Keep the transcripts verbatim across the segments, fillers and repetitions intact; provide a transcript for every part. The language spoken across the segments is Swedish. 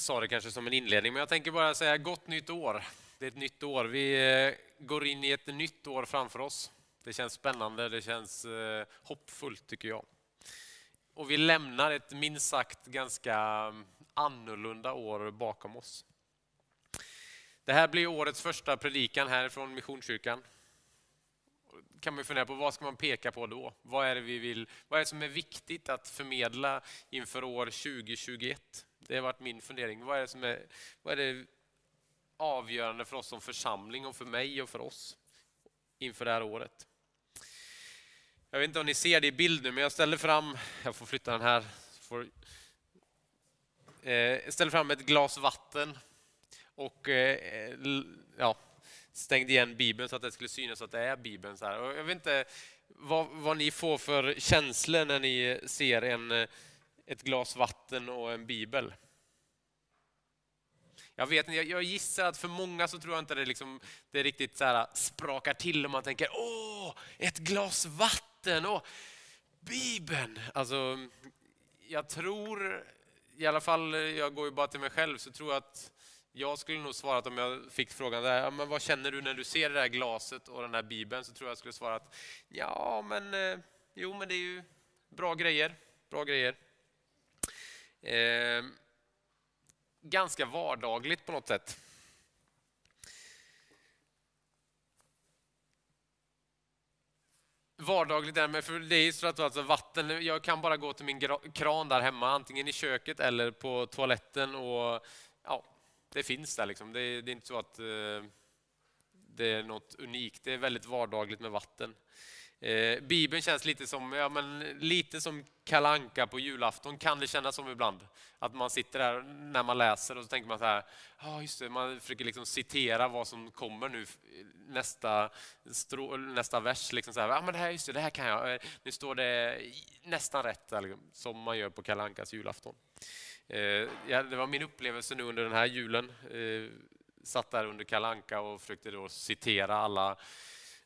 sa det kanske som en inledning, men jag tänker bara säga gott nytt år. Det är ett nytt år. Vi går in i ett nytt år framför oss. Det känns spännande, det känns hoppfullt tycker jag. Och vi lämnar ett minst sagt ganska annorlunda år bakom oss. Det här blir årets första predikan här från Missionskyrkan. Kan man fundera på, vad ska man peka på då? Vad är det vi vill, vad är det som är viktigt att förmedla inför år tjugo tjugoett? Det har varit min fundering. Vad är det som är, vad är det avgörande för oss som församling och för mig och för oss inför det här året? Jag vet inte om ni ser det i bild nu, men jag ställer fram, jag får flytta den här, får, eh, jag ställer fram ett glas vatten och eh, ja, stängde igen Bibeln så att det skulle synas att det är Bibeln. Så här. Och jag vet inte vad, vad ni får för känslor när ni ser en, ett glas vatten och en bibel. Jag vet inte, jag, jag gissar att för många så tror jag inte det, liksom, det riktigt så här sprakar till och man tänker, åh, ett glas vatten och Bibeln. Alltså, jag tror, i alla fall jag går ju bara till mig själv, så tror jag att jag skulle nog svara att om jag fick frågan där, ja, men vad känner du när du ser det här glaset och den här bibeln, så tror jag, jag skulle svara att ja men eh, jo men det är ju bra grejer, bra grejer. Eh, ganska vardagligt på något sätt. Vardagligt där, men för det är ju så att alltså vatten, jag kan bara gå till min kran där hemma, antingen i köket eller på toaletten och ja, det finns där liksom. Det är, det är inte så att eh, det är något unikt. Det är väldigt vardagligt med vatten. Eh, Bibeln känns lite som, ja, men lite som Kalle Anka på julafton kan det kännas som ibland. Att man sitter där när man läser och så tänker man så här, ah, just det, man försöker liksom citera vad som kommer nu nästa, strå, nästa vers. Liksom så här, ah, men det här, just det, det här kan jag. Nu står det nästan rätt där, liksom, som man gör på Kalle Ankas julafton. Ja, det var min upplevelse nu under den här julen. Eh, satt där under Kalle Anka och försökte då citera alla,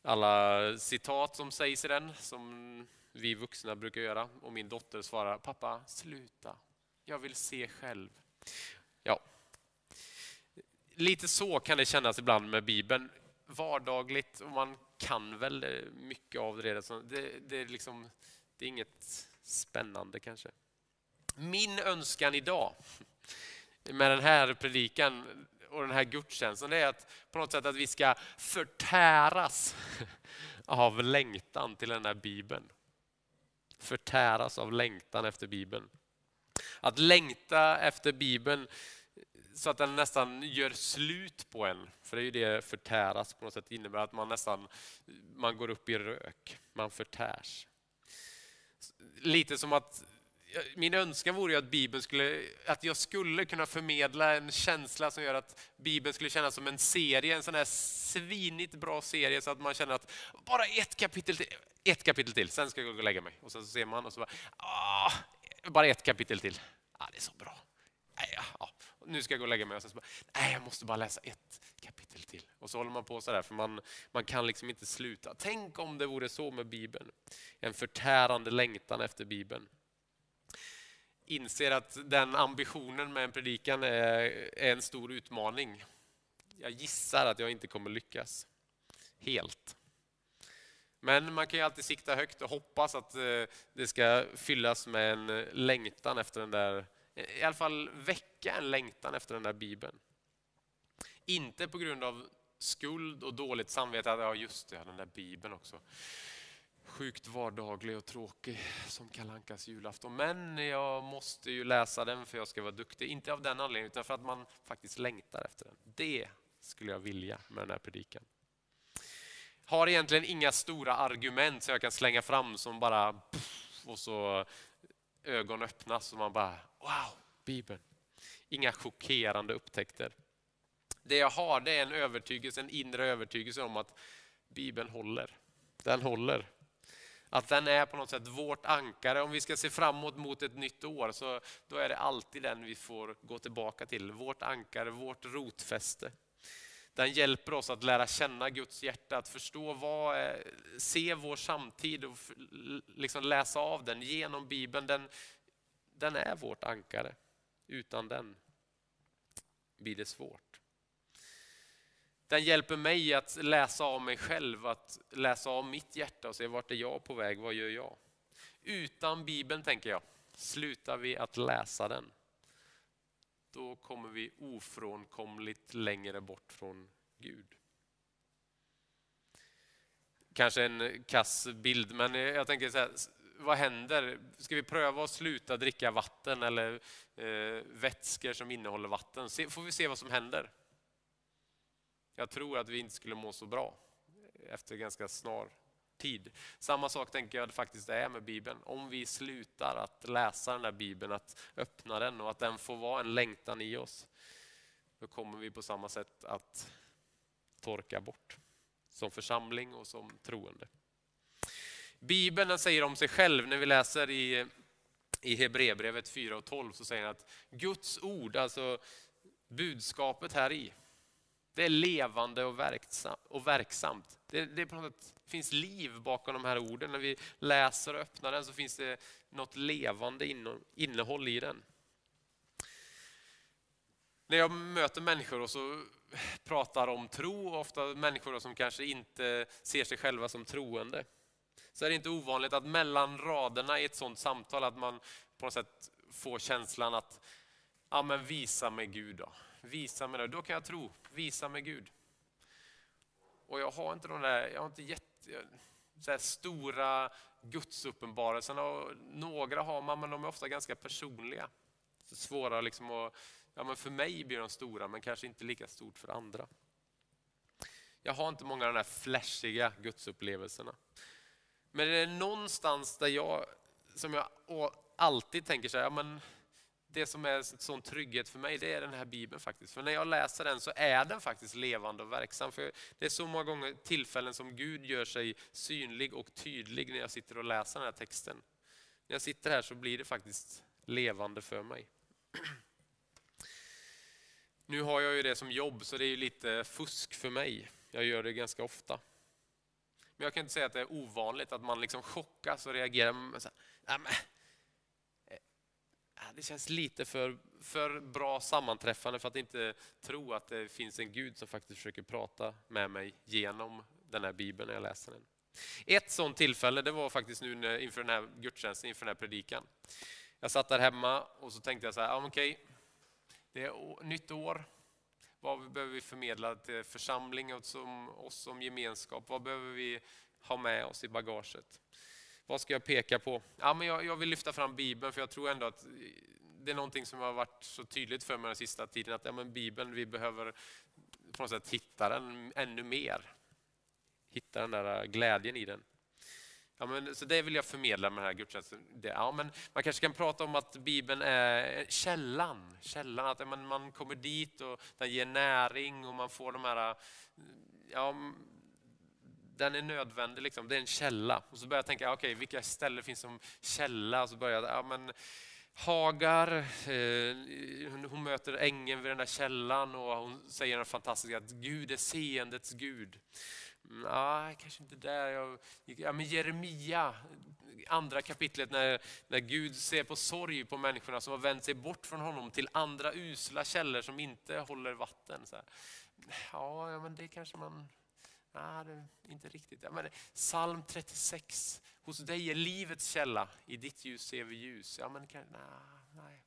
alla citat som sägs i den, som vi vuxna brukar göra. Och min dotter svarar, pappa, sluta. Jag vill se själv. Ja. Lite så kan det kännas ibland med Bibeln. Vardagligt, och man kan väl mycket av det. Det, det, är, liksom, det är inget spännande kanske. Min önskan idag med den här predikan och den här gudstjänsten är att på något sätt att vi ska förtäras av längtan till den här Bibeln. Förtäras av längtan efter Bibeln. Att längta efter Bibeln så att den nästan gör slut på en. För det är ju det förtäras på något sätt innebär, att man nästan man går upp i rök. Man förtärs. Lite som att min önskan vore ju att Bibeln skulle, att jag skulle kunna förmedla en känsla som gör att Bibeln skulle kännas som en serie, en sån här svinigt bra serie, så att man känner att bara ett kapitel till, ett kapitel till, sen ska jag gå och lägga mig. Och sen så ser man och så bara, ah, bara ett kapitel till. Ah, det är så bra. Ja, ja. Nu ska jag gå och lägga mig och sen så bara, nej, jag måste bara läsa ett kapitel till. Och så håller man på så där, för man, man kan liksom inte sluta. Tänk om det vore så med Bibeln. En förtärande längtan efter Bibeln. Inser att den ambitionen med en predikan är en stor utmaning. Jag gissar att jag inte kommer lyckas helt. Men man kan ju alltid sikta högt och hoppas att det ska fyllas med en längtan efter den där, i alla fall väcka en längtan efter den där Bibeln. Inte på grund av skuld och dåligt samvete att ja, just det, den där Bibeln också. Sjukt vardaglig och tråkig som Kalle Ankas julafton. Men jag måste ju läsa den för jag ska vara duktig. Inte av den anledningen utan för att man faktiskt längtar efter den. Det skulle jag vilja med den här predikan. Har egentligen inga stora argument som jag kan slänga fram som bara... Pff, och så ögon öppnas och man bara... Wow, Bibeln. Inga chockerande upptäckter. Det jag har, det är en övertygelse, en inre övertygelse om att Bibeln håller. Den håller. Att den är på något sätt vårt ankare. Om vi ska se framåt mot ett nytt år så då är det alltid den vi får gå tillbaka till. Vårt ankare, vårt rotfäste. Den hjälper oss att lära känna Guds hjärta, att förstå vad är, se vår samtid och liksom läsa av den genom Bibeln. Den, den är vårt ankare. Utan den blir det svårt. Den hjälper mig att läsa av mig själv, att läsa av mitt hjärta och se vart är jag på väg, vad gör jag? Utan Bibeln, tänker jag, slutar vi att läsa den, då kommer vi ofrånkomligt längre bort från Gud. Kanske en kass bild, men jag tänker så här, vad händer? Ska vi pröva att sluta dricka vatten eller eh, vätskor som innehåller vatten? Se, får vi se vad som händer? Jag tror att vi inte skulle må så bra efter ganska snar tid. Samma sak tänker jag faktiskt är med Bibeln. Om vi slutar att läsa den där Bibeln, att öppna den och att den får vara en längtan i oss, då kommer vi på samma sätt att torka bort som församling och som troende. Bibeln säger om sig själv, när vi läser i, i Hebreerbrevet fyra och tolv, så säger den att Guds ord, alltså budskapet här i, det är levande och verksamt. Det, det är på något sätt, finns liv bakom de här orden. När vi läser och öppnar den så finns det något levande innehåll i den. När jag möter människor och så pratar om tro, ofta människor som kanske inte ser sig själva som troende, så är det inte ovanligt att mellan raderna i ett sådant samtal att man på något sätt får känslan att ja, men visa mig Gud då. Visa mig då. Då kan jag tro. Visa mig Gud. Och jag har inte de där, jag har inte jätte, så här stora gudsuppenbarelserna. Och några har man, men de är ofta ganska personliga. Så svåra liksom att, ja, men för mig blir de stora, men kanske inte lika stort för andra. Jag har inte många av de där flashiga gudsupplevelserna. Men det är någonstans där jag, som jag alltid tänker så här, ja, men det som är en sån trygghet för mig, det är den här Bibeln faktiskt. För när jag läser den så är den faktiskt levande och verksam. För det är så många gånger tillfällen som Gud gör sig synlig och tydlig när jag sitter och läser den här texten. När jag sitter här så blir det faktiskt levande för mig. Nu har jag ju det som jobb, så det är ju lite fusk för mig. Jag gör det ganska ofta. Men jag kan inte säga att det är ovanligt att man liksom chockas och reagerar med så här, nej, det känns lite för, för bra sammanträffande för att inte tro att det finns en Gud som faktiskt försöker prata med mig genom den här Bibeln när jag läser den. Ett sånt tillfälle, det var faktiskt nu inför den här gudstjänsten, inför den här predikan. Jag satt där hemma och så tänkte jag så här, ja, okej, det är nytt år. Vad behöver vi förmedla till församlingen och som, oss som gemenskap? Vad behöver vi ha med oss i bagaget? Vad ska jag peka på? Ja, men jag, jag vill lyfta fram Bibeln, för jag tror ändå att det är någonting som har varit så tydligt för mig den sista tiden. Att ja, men Bibeln, vi behöver på något sätt hitta den ännu mer. Hitta den där glädjen i den. Ja, men, så det vill jag förmedla med den här gudstjänsten. Ja, men man kanske kan prata om att Bibeln är källan. Källan, att ja, men man kommer dit och den ger näring och man får de här... Ja, den är nödvändig, liksom. Det är en källa. Och så börjar jag tänka, okej, vilka ställen finns som källa? Och så börjar jag, ja men Hagar, eh, hon möter ängeln vid den där källan och hon säger den fantastiska att Gud är seendets Gud. Mm, nej, kanske inte där. Jag, ja, men Jeremia, andra kapitlet när, när Gud ser på sorg på människorna som har vänt sig bort från honom till andra usla källor som inte håller vatten. Så här. Ja, ja, men det kanske man... Nej, det är inte riktigt. Men psalm trettiosex. Hos dig är livets källa. I ditt ljus ser vi ljus. Ja, men nej, nej.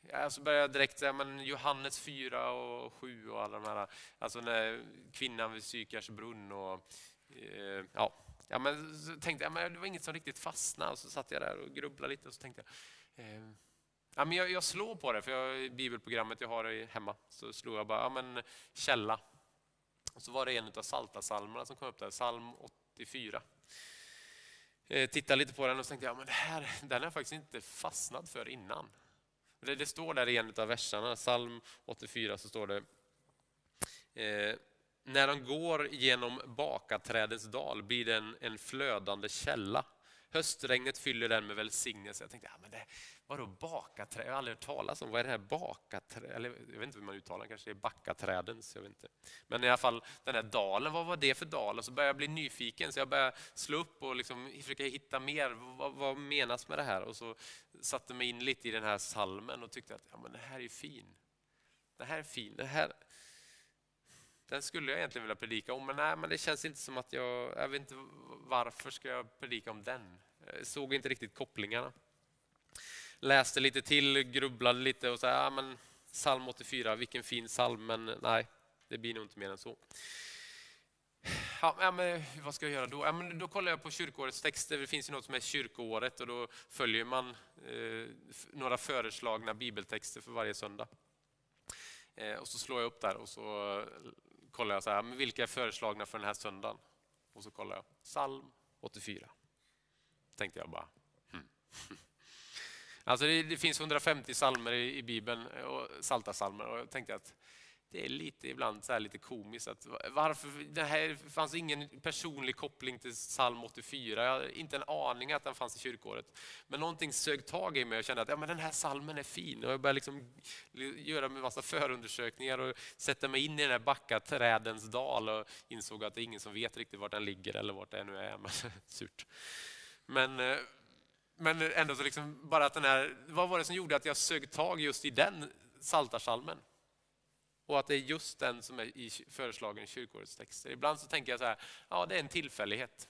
Ja, så börjar jag direkt säga, men Johannes fyra och sju och alla de här. Alltså när kvinnan vid Sykars brunn och eh, ja. Ja, men så tänkte jag, men det var inget som riktigt fastnade. Och så satt jag där och grubblade lite och så tänkte jag. Eh, ja, men jag, jag slår på det, för jag i bibelprogrammet jag har hemma. Så slår jag bara, ja men källa. Och så var det en av Salta-salmerna som kom upp där, psalm åttiofyra. Eh, tittade lite på den och tänkte, ja men det här, den är faktiskt inte fastnat för innan. Det, det står där i en av verserna, psalm åttiofyra, så står det eh, när de går genom bakaträdets dal blir det en, en flödande källa. Höstregnet fyller den med välsignelse. Jag tänkte, ja men det, vadå bakaträd? Jag har aldrig hört talas om, vad är det här bakaträd? Eller jag vet inte hur man uttalar, kanske det är backaträdens, jag vet inte. Men i alla fall den här dalen, vad var det för dal? Och så började jag bli nyfiken, så jag började slå upp och liksom försöka hitta mer. Vad, vad menas med det här? Och så satte mig in lite i den här salmen och tyckte att ja, men det här är ju fin. Det här är fint, det här... Den skulle jag egentligen vilja predika om, men nej, men det känns inte som att jag... Jag vet inte varför ska jag predika om den. Jag såg inte riktigt kopplingarna. Läste lite till, grubblade lite och så här, ja, men psalm åttiofyra, vilken fin psalm, men nej, det blir nog inte mer än så. Ja, men vad ska jag göra då? Ja, men då kollar jag på kyrkoårets texter. Det finns ju något som är kyrkoåret, och då följer man eh, några föreslagna bibeltexter för varje söndag. Eh, och så slår jag upp där och så kollar jag så här, men vilka är föreslagna för den här söndagen? Och så kollar jag, psalm åttiofyra. Tänkte jag bara, hmm. Alltså det, det finns hundrafemtio psalmer i, i Bibeln, och saltarsalmer, och jag tänkte att det är lite ibland så här lite komiskt att varför det här fanns ingen personlig koppling till psalm åttiofyra. Jag hade inte en aning att den fanns i kyrkåret. Men någonting sög tag i mig och kände att ja, men den här psalmen är fin, och jag började liksom göra en massa förundersökningar och sätta mig in i den här backa trädens dal, och insåg att det är ingen som vet riktigt vart den ligger eller vart det nu är, men surt. Men men ändå så liksom bara att den här, vad var det som gjorde att jag sög tag just i den saltarsalmen? Och att det är just den som är i föreslagen i kyrkårets texter. Ibland så tänker jag så här, ja, det är en tillfällighet.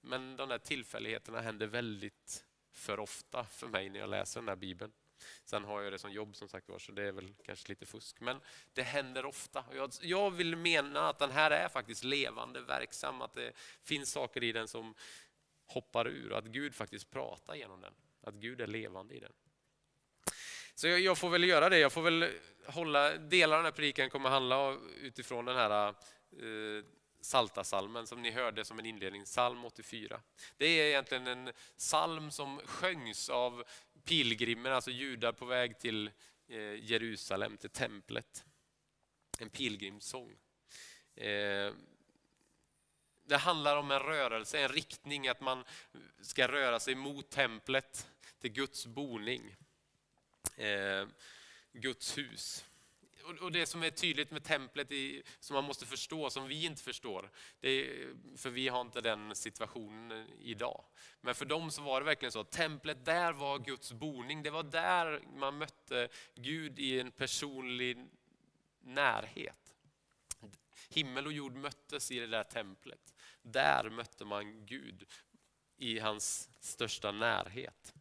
Men de där tillfälligheterna händer väldigt för ofta för mig när jag läser den här Bibeln. Sen har jag det som jobb, som sagt var, så det är väl kanske lite fusk. Men det händer ofta. Jag, jag vill mena att den här är faktiskt levande, verksam. Att det finns saker i den som hoppar ur. Och att Gud faktiskt pratar genom den. Att Gud är levande i den. Så jag, jag får väl göra det. Jag får väl hålla, delar av den här predikan kommer handla utifrån den här eh, Saltasalmen som ni hörde som en inledning, psalm åttiofyra. Det är egentligen en psalm som sjöngs av pilgrimer, alltså judar på väg till eh, Jerusalem, till templet. En pilgrimsång. Eh, det handlar om en rörelse, en riktning, att man ska röra sig mot templet, till Guds boning. Eh, Guds hus. Och, och det som är tydligt med templet i, som man måste förstå, som vi inte förstår, det är, för vi har inte den situationen idag. Men för dem så var det verkligen så. Templet, där var Guds boning. Det var där man mötte Gud i en personlig närhet. Himmel och jord möttes i det där templet. Där mötte man Gud i hans största närhet.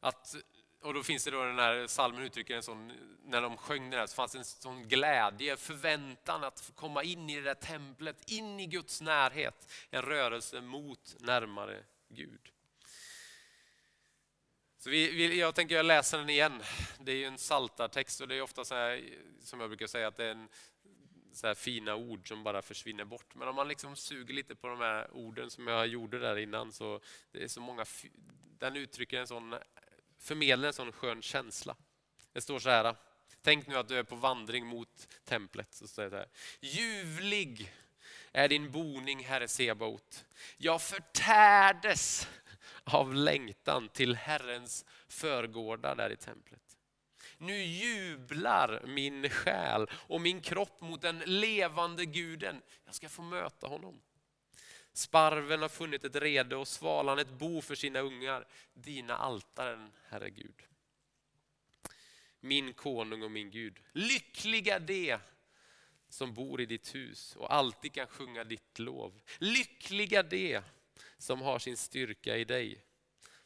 Att, och då finns det då den här psalmen uttrycker en sån, när de sjöng den här så fanns en sån glädje, förväntan att komma in i det där templet, in i Guds närhet, en rörelse mot närmare Gud. Så vi, vi, jag tänker jag läser den igen. Det är ju en saltartext, och det är ofta så här, som jag brukar säga, att det är en, så här fina ord som bara försvinner bort. Men om man liksom suger lite på de här orden som jag gjorde där innan, så det är så många, den uttrycker en sån, förmedlar en sån skön känsla. Det står så här. Tänk nu att du är på vandring mot templet. Så säger det här. Ljuvlig är din boning, Herre Sebaot. Jag förtärdes av längtan till Herrens förgårdar där i templet. Nu jublar min själ och min kropp mot den levande Guden. Jag ska få möta honom. Sparven har funnit ett rede och svalan ett bo för sina ungar. Dina altaren, Herre Gud. Min konung och min Gud. Lyckliga de som bor i ditt hus och alltid kan sjunga ditt lov. Lyckliga de som har sin styrka i dig.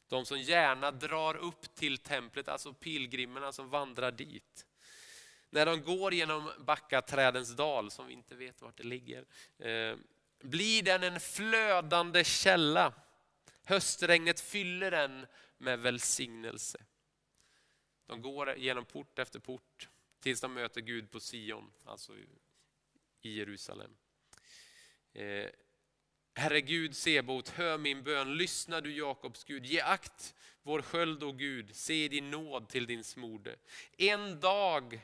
De som gärna drar upp till templet, alltså pilgrimerna som vandrar dit. När de går genom backaträdens dal, som vi inte vet vart det ligger, eh, blir den en flödande källa. Höstregnet fyller den med välsignelse. De går genom port efter port tills de möter Gud på Sion, alltså i Jerusalem. Eh, Herre Gud, Sebaot, hör min bön, lyssna du Jakobs Gud, ge akt vår sköld och Gud, se din nåd till din smorde. En dag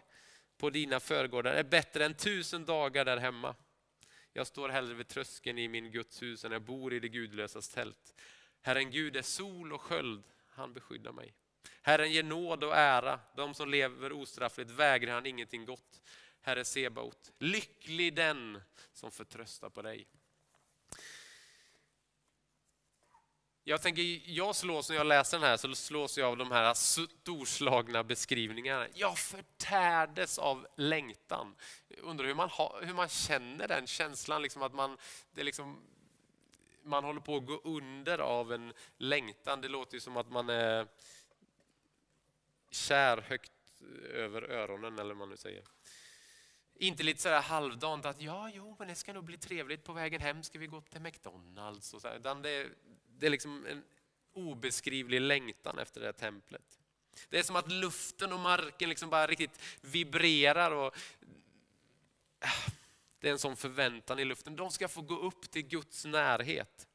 på dina förgårdar är bättre än tusen dagar där hemma. Jag står hellre vid tröskeln i min Guds hus än jag bor i det gudlösas tält. Herren Gud är sol och sköld, han beskyddar mig. Herren ger nåd och ära, de som lever ostraffligt vägrar han ingenting gott. Herre Sebaot, lycklig den som förtröstar på dig. Jag tänker, jag slås när jag läser den här, så slås jag av de här storslagna beskrivningarna. Jag förtärdes av längtan. Jag undrar hur man, ha, hur man känner den känslan, liksom att man, det liksom, man håller på att gå under av en längtan. Det låter ju som att man är kär högt över öronen, eller vad man nu säger. Inte lite sådär halvdant att ja, jo, men det ska nog bli trevligt på vägen hem, ska vi gå till McDonalds och så där. Det, det är liksom en obeskrivlig längtan efter det här templet. Det är som att luften och marken liksom bara riktigt vibrerar, och det är en sån förväntan i luften. De ska få gå upp till Guds närhet.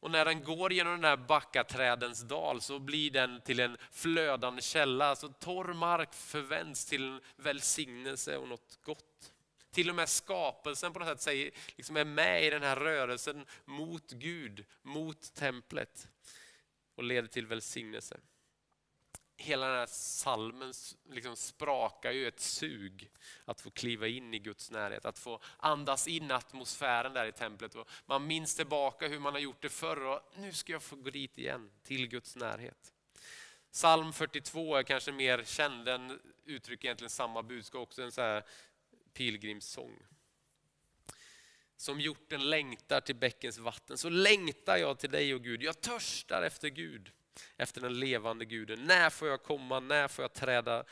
Och när den går genom den här backaträdens dal så blir den till en flödande källa. Så torr mark förvänds till en välsignelse och något gott. Till och med skapelsen på något sätt säger, liksom är med i den här rörelsen mot Gud, mot templet. Och leder till välsignelse. Hela den här salmen liksom sprakar ju ett sug att få kliva in i Guds närhet, att få andas in atmosfären där i templet. Och man minns tillbaka hur man har gjort det förr, och nu ska jag få gå dit igen till Guds närhet. Psalm fyrtiotvå är kanske mer känd, den uttrycker egentligen samma budskap också, en så här pilgrimssång. Som hjorten längtar till bäckens vatten, så längtar jag till dig, och Gud. Jag törstar efter Gud. Efter den levande Guden. När får jag komma? När får jag träda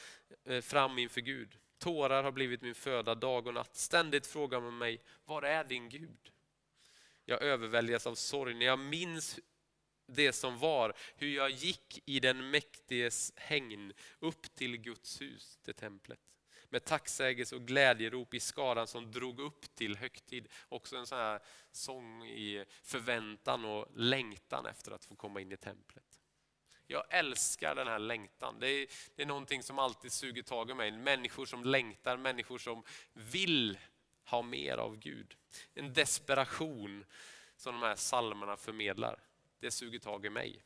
fram inför Gud? Tårar har blivit min föda dag och natt. Ständigt frågar man mig, var är din Gud? Jag överväldigas av sorg när jag minns det som var. Hur jag gick i den mäktiges hägn upp till Guds hus, till templet. Med tacksägelse och glädjerop i skaran som drog upp till högtid. Också en sån här sång i förväntan och längtan efter att få komma in i templet. Jag älskar den här längtan. Det är, det är någonting som alltid suger tag i mig. Människor som längtar, människor som vill ha mer av Gud. En desperation som de här psalmerna förmedlar. Det suger tag i mig.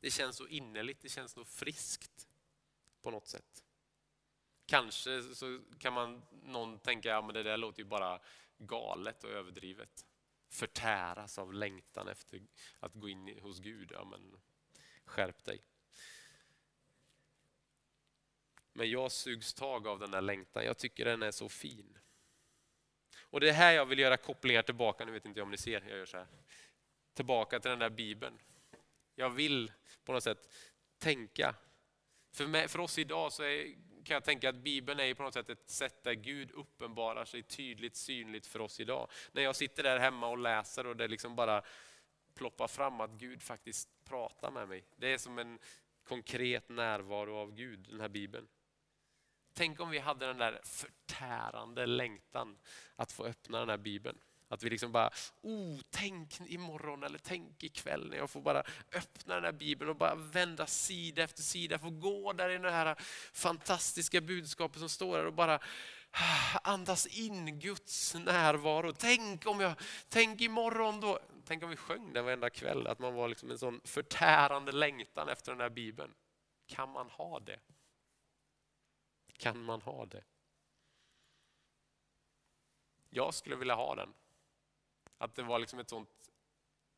Det känns så innerligt, det känns så friskt på något sätt. Kanske så kan man någon tänka, ja, men det där låter ju bara galet och överdrivet. Förtäras av längtan efter att gå in hos Gud. Ja, men skärp dig. Men jag sugs tag av den här längtan. Jag tycker den är så fin. Och det är här jag vill göra kopplingar tillbaka. Nu vet inte jag om ni ser. Jag gör så här. Tillbaka till den där Bibeln. Jag vill på något sätt tänka. För, mig, för oss idag så är, kan jag tänka att Bibeln är på något sätt ett sätt där Gud uppenbarar sig tydligt, synligt för oss idag. När jag sitter där hemma och läser och det liksom bara ploppa fram att Gud faktiskt pratar med mig. Det är som en konkret närvaro av Gud, den här Bibeln. Tänk om vi hade den där förtärande längtan att få öppna den här Bibeln. Att vi liksom bara, oh, tänk imorgon eller tänk ikväll när jag får bara öppna den här Bibeln och bara vända sida efter sida. Få gå där i det här fantastiska budskapet som står där och bara andas in Guds närvaro. Tänk om jag, tänk imorgon då. Tänk om vi sjöng den varenda kväll. Att man var liksom en sån förtärande längtan efter den här Bibeln. Kan man ha det? Kan man ha det? Jag skulle vilja ha den. Att det var liksom ett sånt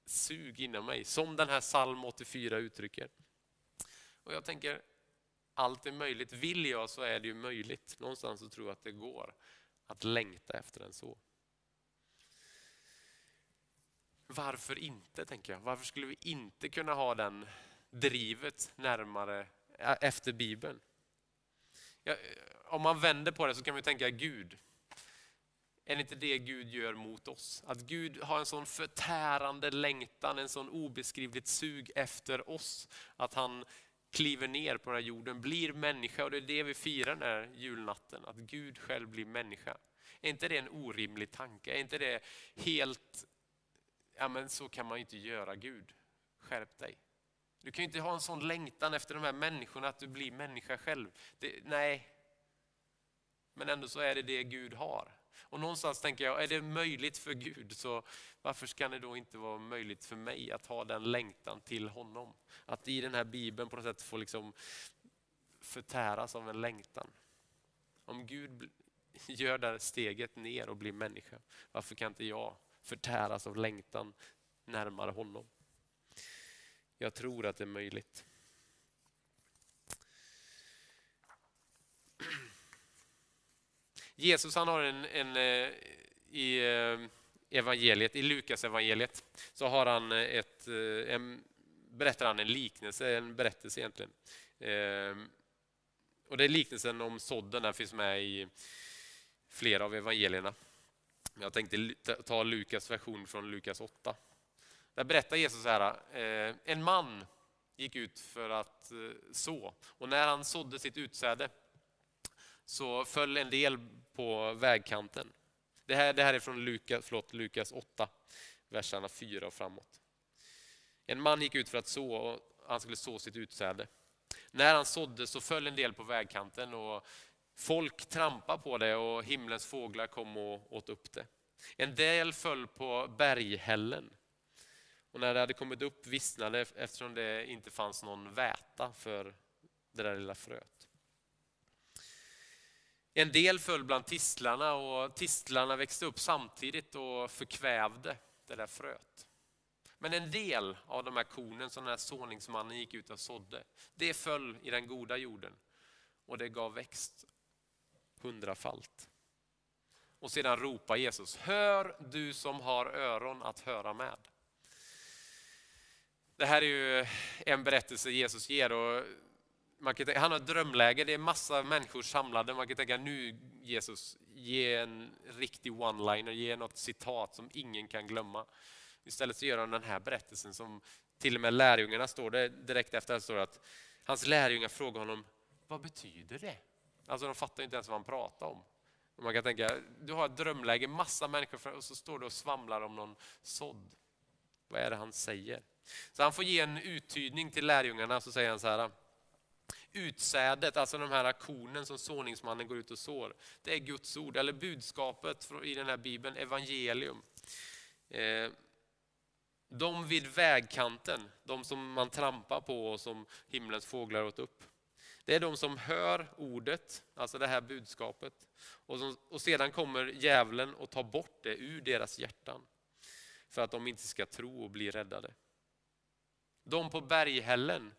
sug inom mig. Som den här psalm åttiofyra uttrycker. Och jag tänker, allt är möjligt. Vill jag så är det ju möjligt. Någonstans så tror jag att det går att längta efter den så. Varför inte, tänker jag. Varför skulle vi inte kunna ha den drivet närmare efter Bibeln? Ja, om man vänder på det så kan vi tänka Gud. Är det inte det Gud gör mot oss? Att Gud har en sån förtärande längtan, en sån obeskrivligt sug efter oss. Att han kliver ner på den här jorden, blir människa. Och det är det vi firar den här julnatten. Att Gud själv blir människa. Är inte det en orimlig tanke? Är inte det helt... Ja, men så kan man ju inte göra, Gud. Skärp dig. Du kan ju inte ha en sån längtan efter de här människorna att du blir människa själv. Det, nej. Men ändå så är det det Gud har. Och någonstans tänker jag, är det möjligt för Gud så varför ska det då inte vara möjligt för mig att ha den längtan till honom? Att i den här Bibeln på något sätt få liksom förtäras av en längtan. Om Gud gör det steget ner och blir människa, varför kan inte jag förtäras av längtan närmare honom? Jag tror att det är möjligt. Jesus, han har en, en i evangeliet, i Lukas evangeliet så har han ett, en, berättar han en liknelse, en berättelse egentligen. Och det är liknelsen om sådden, den finns med i flera av evangelierna. Jag tänkte ta Lukas version från Lukas åtta. Där berättar Jesus så här, en man gick ut för att så. Och när han sådde sitt utsäde så föll en del på vägkanten. Det här, det här är från Lukas, förlåt, Lukas åtta, verserna fyra och framåt. En man gick ut för att så, och han skulle så sitt utsäde. När han sådde så föll en del på vägkanten och folk trampade på det och himlens fåglar kom och åt upp det. En del föll på berghällen. Och när det hade kommit upp vissnade eftersom det inte fanns någon väta för det där lilla fröet. En del föll bland tistlarna och tistlarna växte upp samtidigt och förkvävde det där fröet. Men en del av de här kornen som den här såningsmannen gick ut och sådde, det föll i den goda jorden och det gav växt hundrafalt. Och sedan ropar Jesus, hör du som har öron att höra med. Det här är ju en berättelse Jesus ger och man kan tänka, han har ett drömläge, det är massa människor samlade. Man kan tänka, nu Jesus, ge en riktig one-liner, ge något citat som ingen kan glömma. Istället så gör han den här berättelsen som till och med lärjungarna står det direkt efter står det att hans lärjungar frågar honom, vad betyder det? Alltså de fattar inte ens vad han pratar om. Och man kan tänka, du har ett drömläge, massa människor och så står du och svamlar om någon sådd. Vad är det han säger? Så han får ge en uttydning till lärjungarna så säger han så här. Utsädet, alltså de här kornen som såningsmannen går ut och sår. Det är Guds ord, eller budskapet i den här Bibeln, evangelium. De vid vägkanten, de som man trampar på och som himlens fåglar åt upp. Det är de som hör ordet, alltså det här budskapet. Och, som, och sedan kommer djävulen och tar bort det ur deras hjärtan. För att de inte ska tro och bli räddade. De på berghällen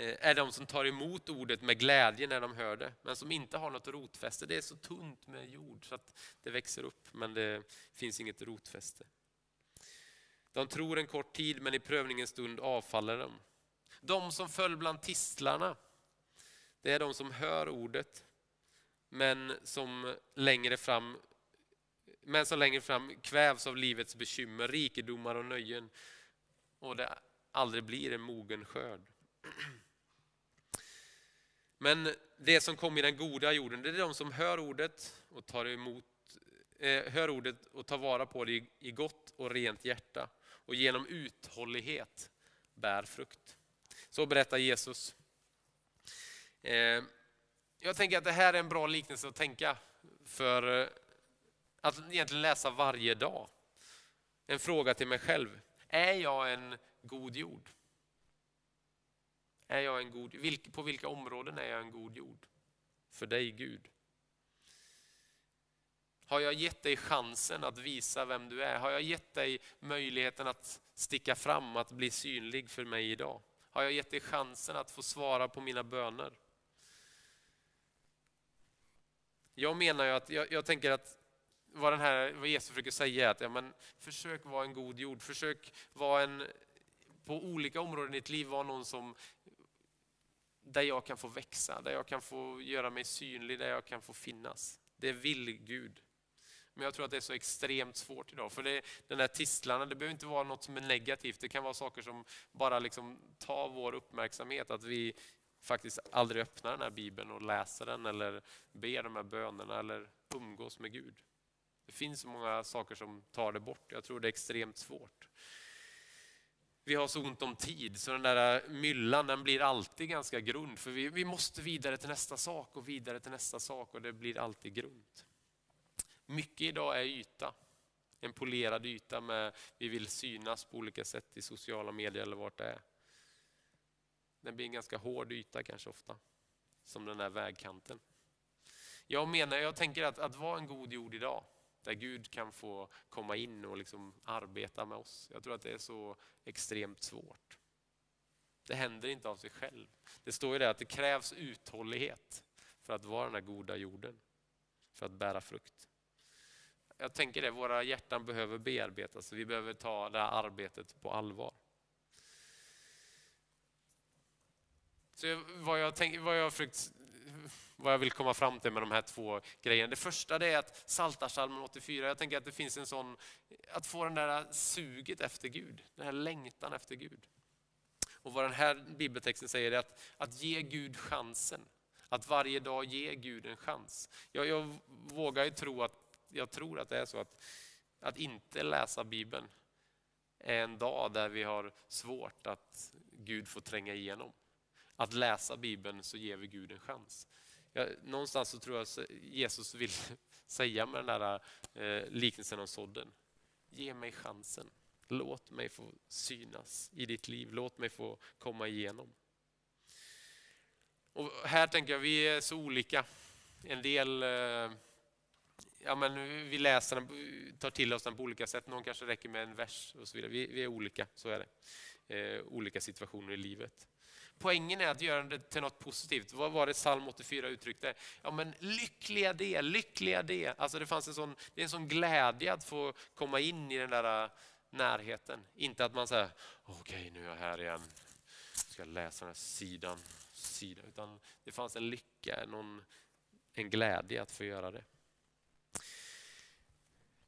är de som tar emot ordet med glädje när de hör det. Men som inte har något rotfäste. Det är så tunt med jord så att det växer upp men det finns inget rotfäste. De tror en kort tid men i prövningens stund avfaller de. De som föll bland tistlarna. Det är de som hör ordet men som längre fram, men som längre fram kvävs av livets bekymmer, rikedomar och nöjen. Och det aldrig blir en mogen skörd. Men det som kommer i den goda jorden, det är de som hör ordet och tar emot, eh, hör ordet och tar vara på det i gott och rent hjärta. Och genom uthållighet bär frukt. Så berättar Jesus. Eh, jag tänker att det här är en bra liknelse att tänka för att egentligen läsa varje dag. En fråga till mig själv. Är jag en god jord? Är jag en god, på vilka områden är jag en god jord? För dig Gud. Har jag gett dig chansen att visa vem du är? Har jag gett dig möjligheten att sticka fram, att bli synlig för mig idag? Har jag gett dig chansen att få svara på mina böner? Jag menar ju att, jag, jag tänker att Vad, den här, vad Jesus försöker säga är att ja, men försök vara en god jord. Försök vara en, på olika områden i ditt liv vara någon som, där jag kan få växa. Där jag kan få göra mig synlig. Där jag kan få finnas. Det vill Gud. Men jag tror att det är så extremt svårt idag. För det, den här tistlarna, det behöver inte vara något som är negativt. Det kan vara saker som bara liksom tar vår uppmärksamhet. Att vi faktiskt aldrig öppnar den här Bibeln och läser den. Eller ber de här bönerna. Eller umgås med Gud. Det finns så många saker som tar det bort. Jag tror det är extremt svårt. Vi har så ont om tid så den där myllan den blir alltid ganska grund. För vi, vi måste vidare till nästa sak och vidare till nästa sak och det blir alltid grunt. Mycket idag är yta. En polerad yta med vi vill synas på olika sätt i sociala medier eller vart det är. Den blir en ganska hård yta kanske ofta. Som den där vägkanten. Jag menar, jag tänker att, att vara en god jord idag. där Gud kan få komma in och liksom arbeta med oss. Jag tror att det är så extremt svårt. Det händer inte av sig själv. Det står ju där att det krävs uthållighet för att vara den här goda jorden, för att bära frukt. Jag tänker det, våra hjärtan behöver bearbetas, så vi behöver ta det här arbetet på allvar. Så vad jag, tänk, vad, jag försökt, vad jag vill komma fram till med de här två grejerna. Det första det är att Psaltarpsalmen åttiofyra, jag tänker att det finns en sån, att få den där suget efter Gud, den här längtan efter Gud. Och vad den här bibeltexten säger är att, att ge Gud chansen. Att varje dag ge Gud en chans. Jag, jag vågar ju tro att, jag tror att det är så att, att inte läsa Bibeln är en dag där vi har svårt att Gud får tränga igenom. Att läsa Bibeln så ger vi Gud en chans. Jag, någonstans så tror jag att Jesus vill säga med den där eh, liknelsen om sådden. Ge mig chansen. Låt mig få synas i ditt liv. Låt mig få komma igenom. Och här tänker jag, vi är så olika. En del, ja men vi läser den, tar till oss den på olika sätt. Någon kanske räcker med en vers och så vidare. Vi, vi är olika, så är det. Eh, olika situationer i livet. Poängen är att göra det till något positivt. Vad var det psalm åttiofyra uttryckte? Ja men lyckliga det, lyckliga det. Alltså det fanns en sån, det är en sån glädje att få komma in i den där närheten. Inte att man säger, okej nu är jag här igen. Ska jag läsa den här sidan. Sida, utan det fanns en lycka, någon, en glädje att få göra det.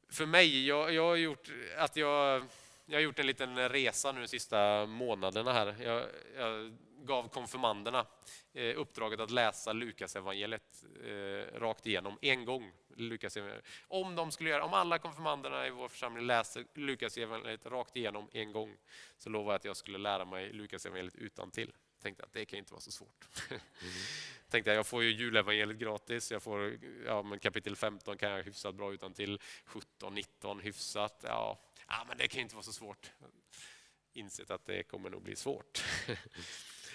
För mig, jag, jag har gjort att jag, jag har gjort en liten resa nu de sista månaderna här. Jag, jag gav konfirmanderna eh, uppdraget att läsa Lukas evangeliet eh, rakt igenom en gång. Lukas evangeliet. Om de skulle göra, om alla konfirmanderna i vår församling läser Lukas evangeliet rakt igenom en gång, så lovade jag att jag skulle lära mig Lukas evangeliet utan till. Tänkte att det kan inte vara så svårt. Mm. Tänkte att jag får ju julevangeliet gratis. Jag får, ja, men kapitel femton kan jag hyfsat bra utan till. sjutton, nitton hyfsat. Ja. ja, men det kan inte vara så svårt. Insett att det kommer nog bli svårt. Mm.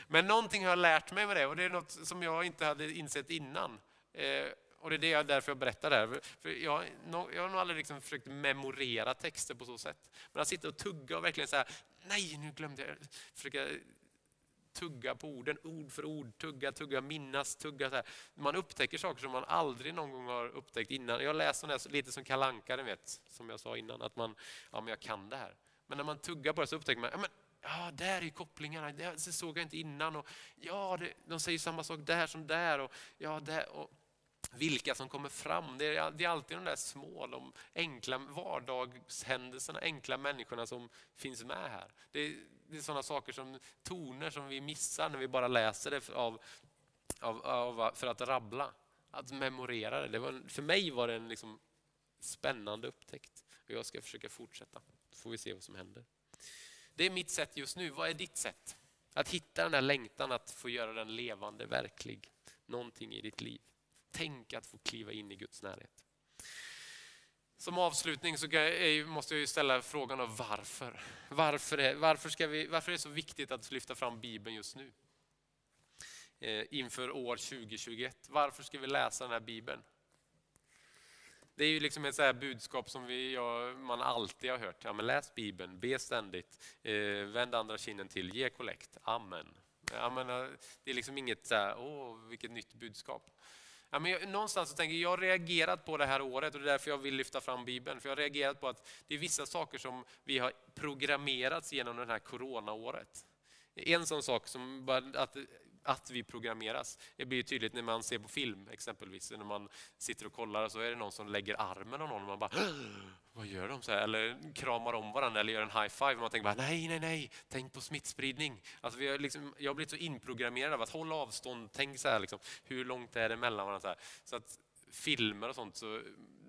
Men någonting har jag lärt mig med det. Och det är något som jag inte hade insett innan. Eh, och det är det därför jag berättar det här. För jag, no, jag har nog aldrig liksom försökt memorera texter på så sätt. Men att sitta och tugga och verkligen så här, nej nu glömde jag. Försöka tugga på orden, ord för ord, tugga, tugga, minnas, tugga. Så här. Man upptäcker saker som man aldrig någon gång har upptäckt innan. Jag läser den här lite som Kalle Anka, vet, som jag sa innan, att man, ja men jag kan det här. Men när man tuggar på det så upptäcker man, ja men, ja där är ju kopplingarna, det såg jag inte innan. Och, ja, det, de säger samma sak där som där. Och, ja, där och, vilka som kommer fram, det är, det är alltid de där små, de enkla vardagshändelserna, enkla människorna som finns med här. Det är, det är sådana saker som toner som vi missar när vi bara läser det för, av, av, av, för att rabbla, att memorera det. det var, för mig var det en liksom spännande upptäckt och jag ska försöka fortsätta. Då får vi se vad som händer. Det är mitt sätt just nu. Vad är ditt sätt? Att hitta den där längtan, att få göra den levande, verklig. Någonting i ditt liv. Tänk att få kliva in i Guds närhet. Som avslutning så måste jag ju ställa frågan av varför. Varför är, varför ska vi, varför är det så viktigt att lyfta fram Bibeln just nu? Eh, inför år tjugohundratjugoett. Varför ska vi läsa den här Bibeln? Det är ju liksom ett så här budskap som vi, ja, man alltid har hört. Ja, men läs Bibeln, be ständigt, eh, vänd andra kinden till, ge kollekt, amen. Ja, men, det är liksom inget så här, åh vilket nytt budskap. Ja, men jag, någonstans så tänker jag, jag har reagerat på det här året och det är därför jag vill lyfta fram Bibeln. För jag har reagerat på att det är vissa saker som vi har programmerats genom det här coronaåret. En sån sak som att, att vi programmeras, det blir ju tydligt när man ser på film exempelvis. När man sitter och kollar så är det någon som lägger armen om någon och man bara, vad gör de så här? Eller kramar om varandra eller gör en high five och man tänker bara, nej, nej, nej, tänk på smittspridning. Alltså vi har liksom, jag har blivit så inprogrammerad av att hålla avstånd, tänk så här liksom, hur långt är det mellan varandra? Så här. Så att filmer och sånt, så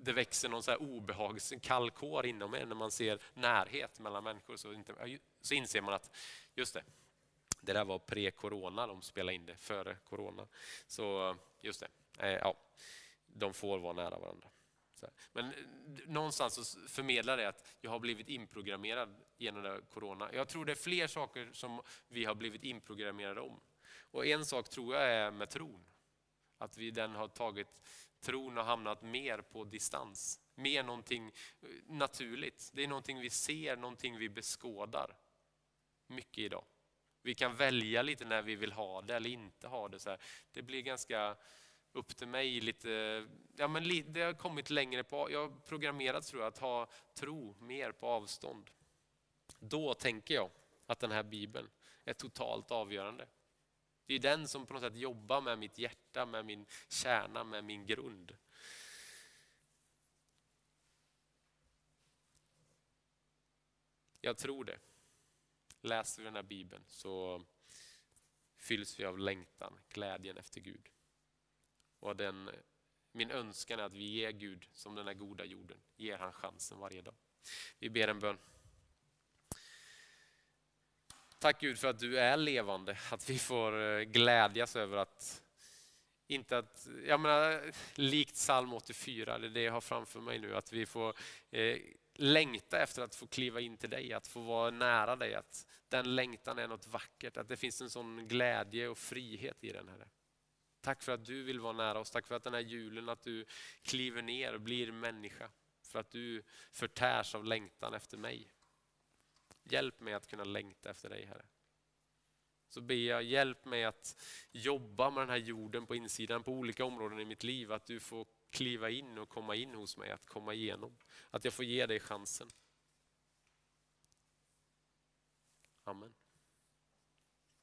det växer någon så här obehags, en kall kår inom en när man ser närhet mellan människor, så, inte, så inser man att just det. Det där var pre-corona, de spelade in det före corona. Så just det, ja, de får vara nära varandra. Men någonstans förmedlar det att jag har blivit inprogrammerad genom det corona. Jag tror det är fler saker som vi har blivit inprogrammerade om. Och en sak tror jag är med tron. Att vi den har tagit, tron har hamnat mer på distans mer någonting naturligt. Det är någonting vi ser, någonting vi beskådar mycket idag. Vi kan välja lite när vi vill ha det eller inte ha det. Så här. Det blir ganska upp till mig lite. Ja, men det har kommit längre på. Jag har programmerat, tror jag, att ha tro mer på avstånd. Då tänker jag att den här Bibeln är totalt avgörande. Det är den som på något sätt jobbar med mitt hjärta, med min kärna, med min grund. Jag tror det. Läser vi den här Bibeln så fylls vi av längtan, glädjen efter Gud. Och den, min önskan är att vi ger Gud, som den här goda jorden, ger han chansen varje dag. Vi ber en bön. Tack Gud för att du är levande, att vi får glädjas över att inte att, jag menar, likt psalm åttiofyra, det är det jag har framför mig nu, att vi får eh, längta efter att få kliva in till dig, att få vara nära dig, att den längtan är något vackert, att det finns en sån glädje och frihet i den här. Tack för att du vill vara nära oss, tack för att den här julen, att du kliver ner och blir människa, för att du förtärs av längtan efter mig. Hjälp mig att kunna längta efter dig, Herre. Så ber jag, hjälp mig att jobba med den här jorden på insidan, på olika områden i mitt liv. Att du får kliva in och komma in hos mig, att komma igenom. Att jag får ge dig chansen. Amen.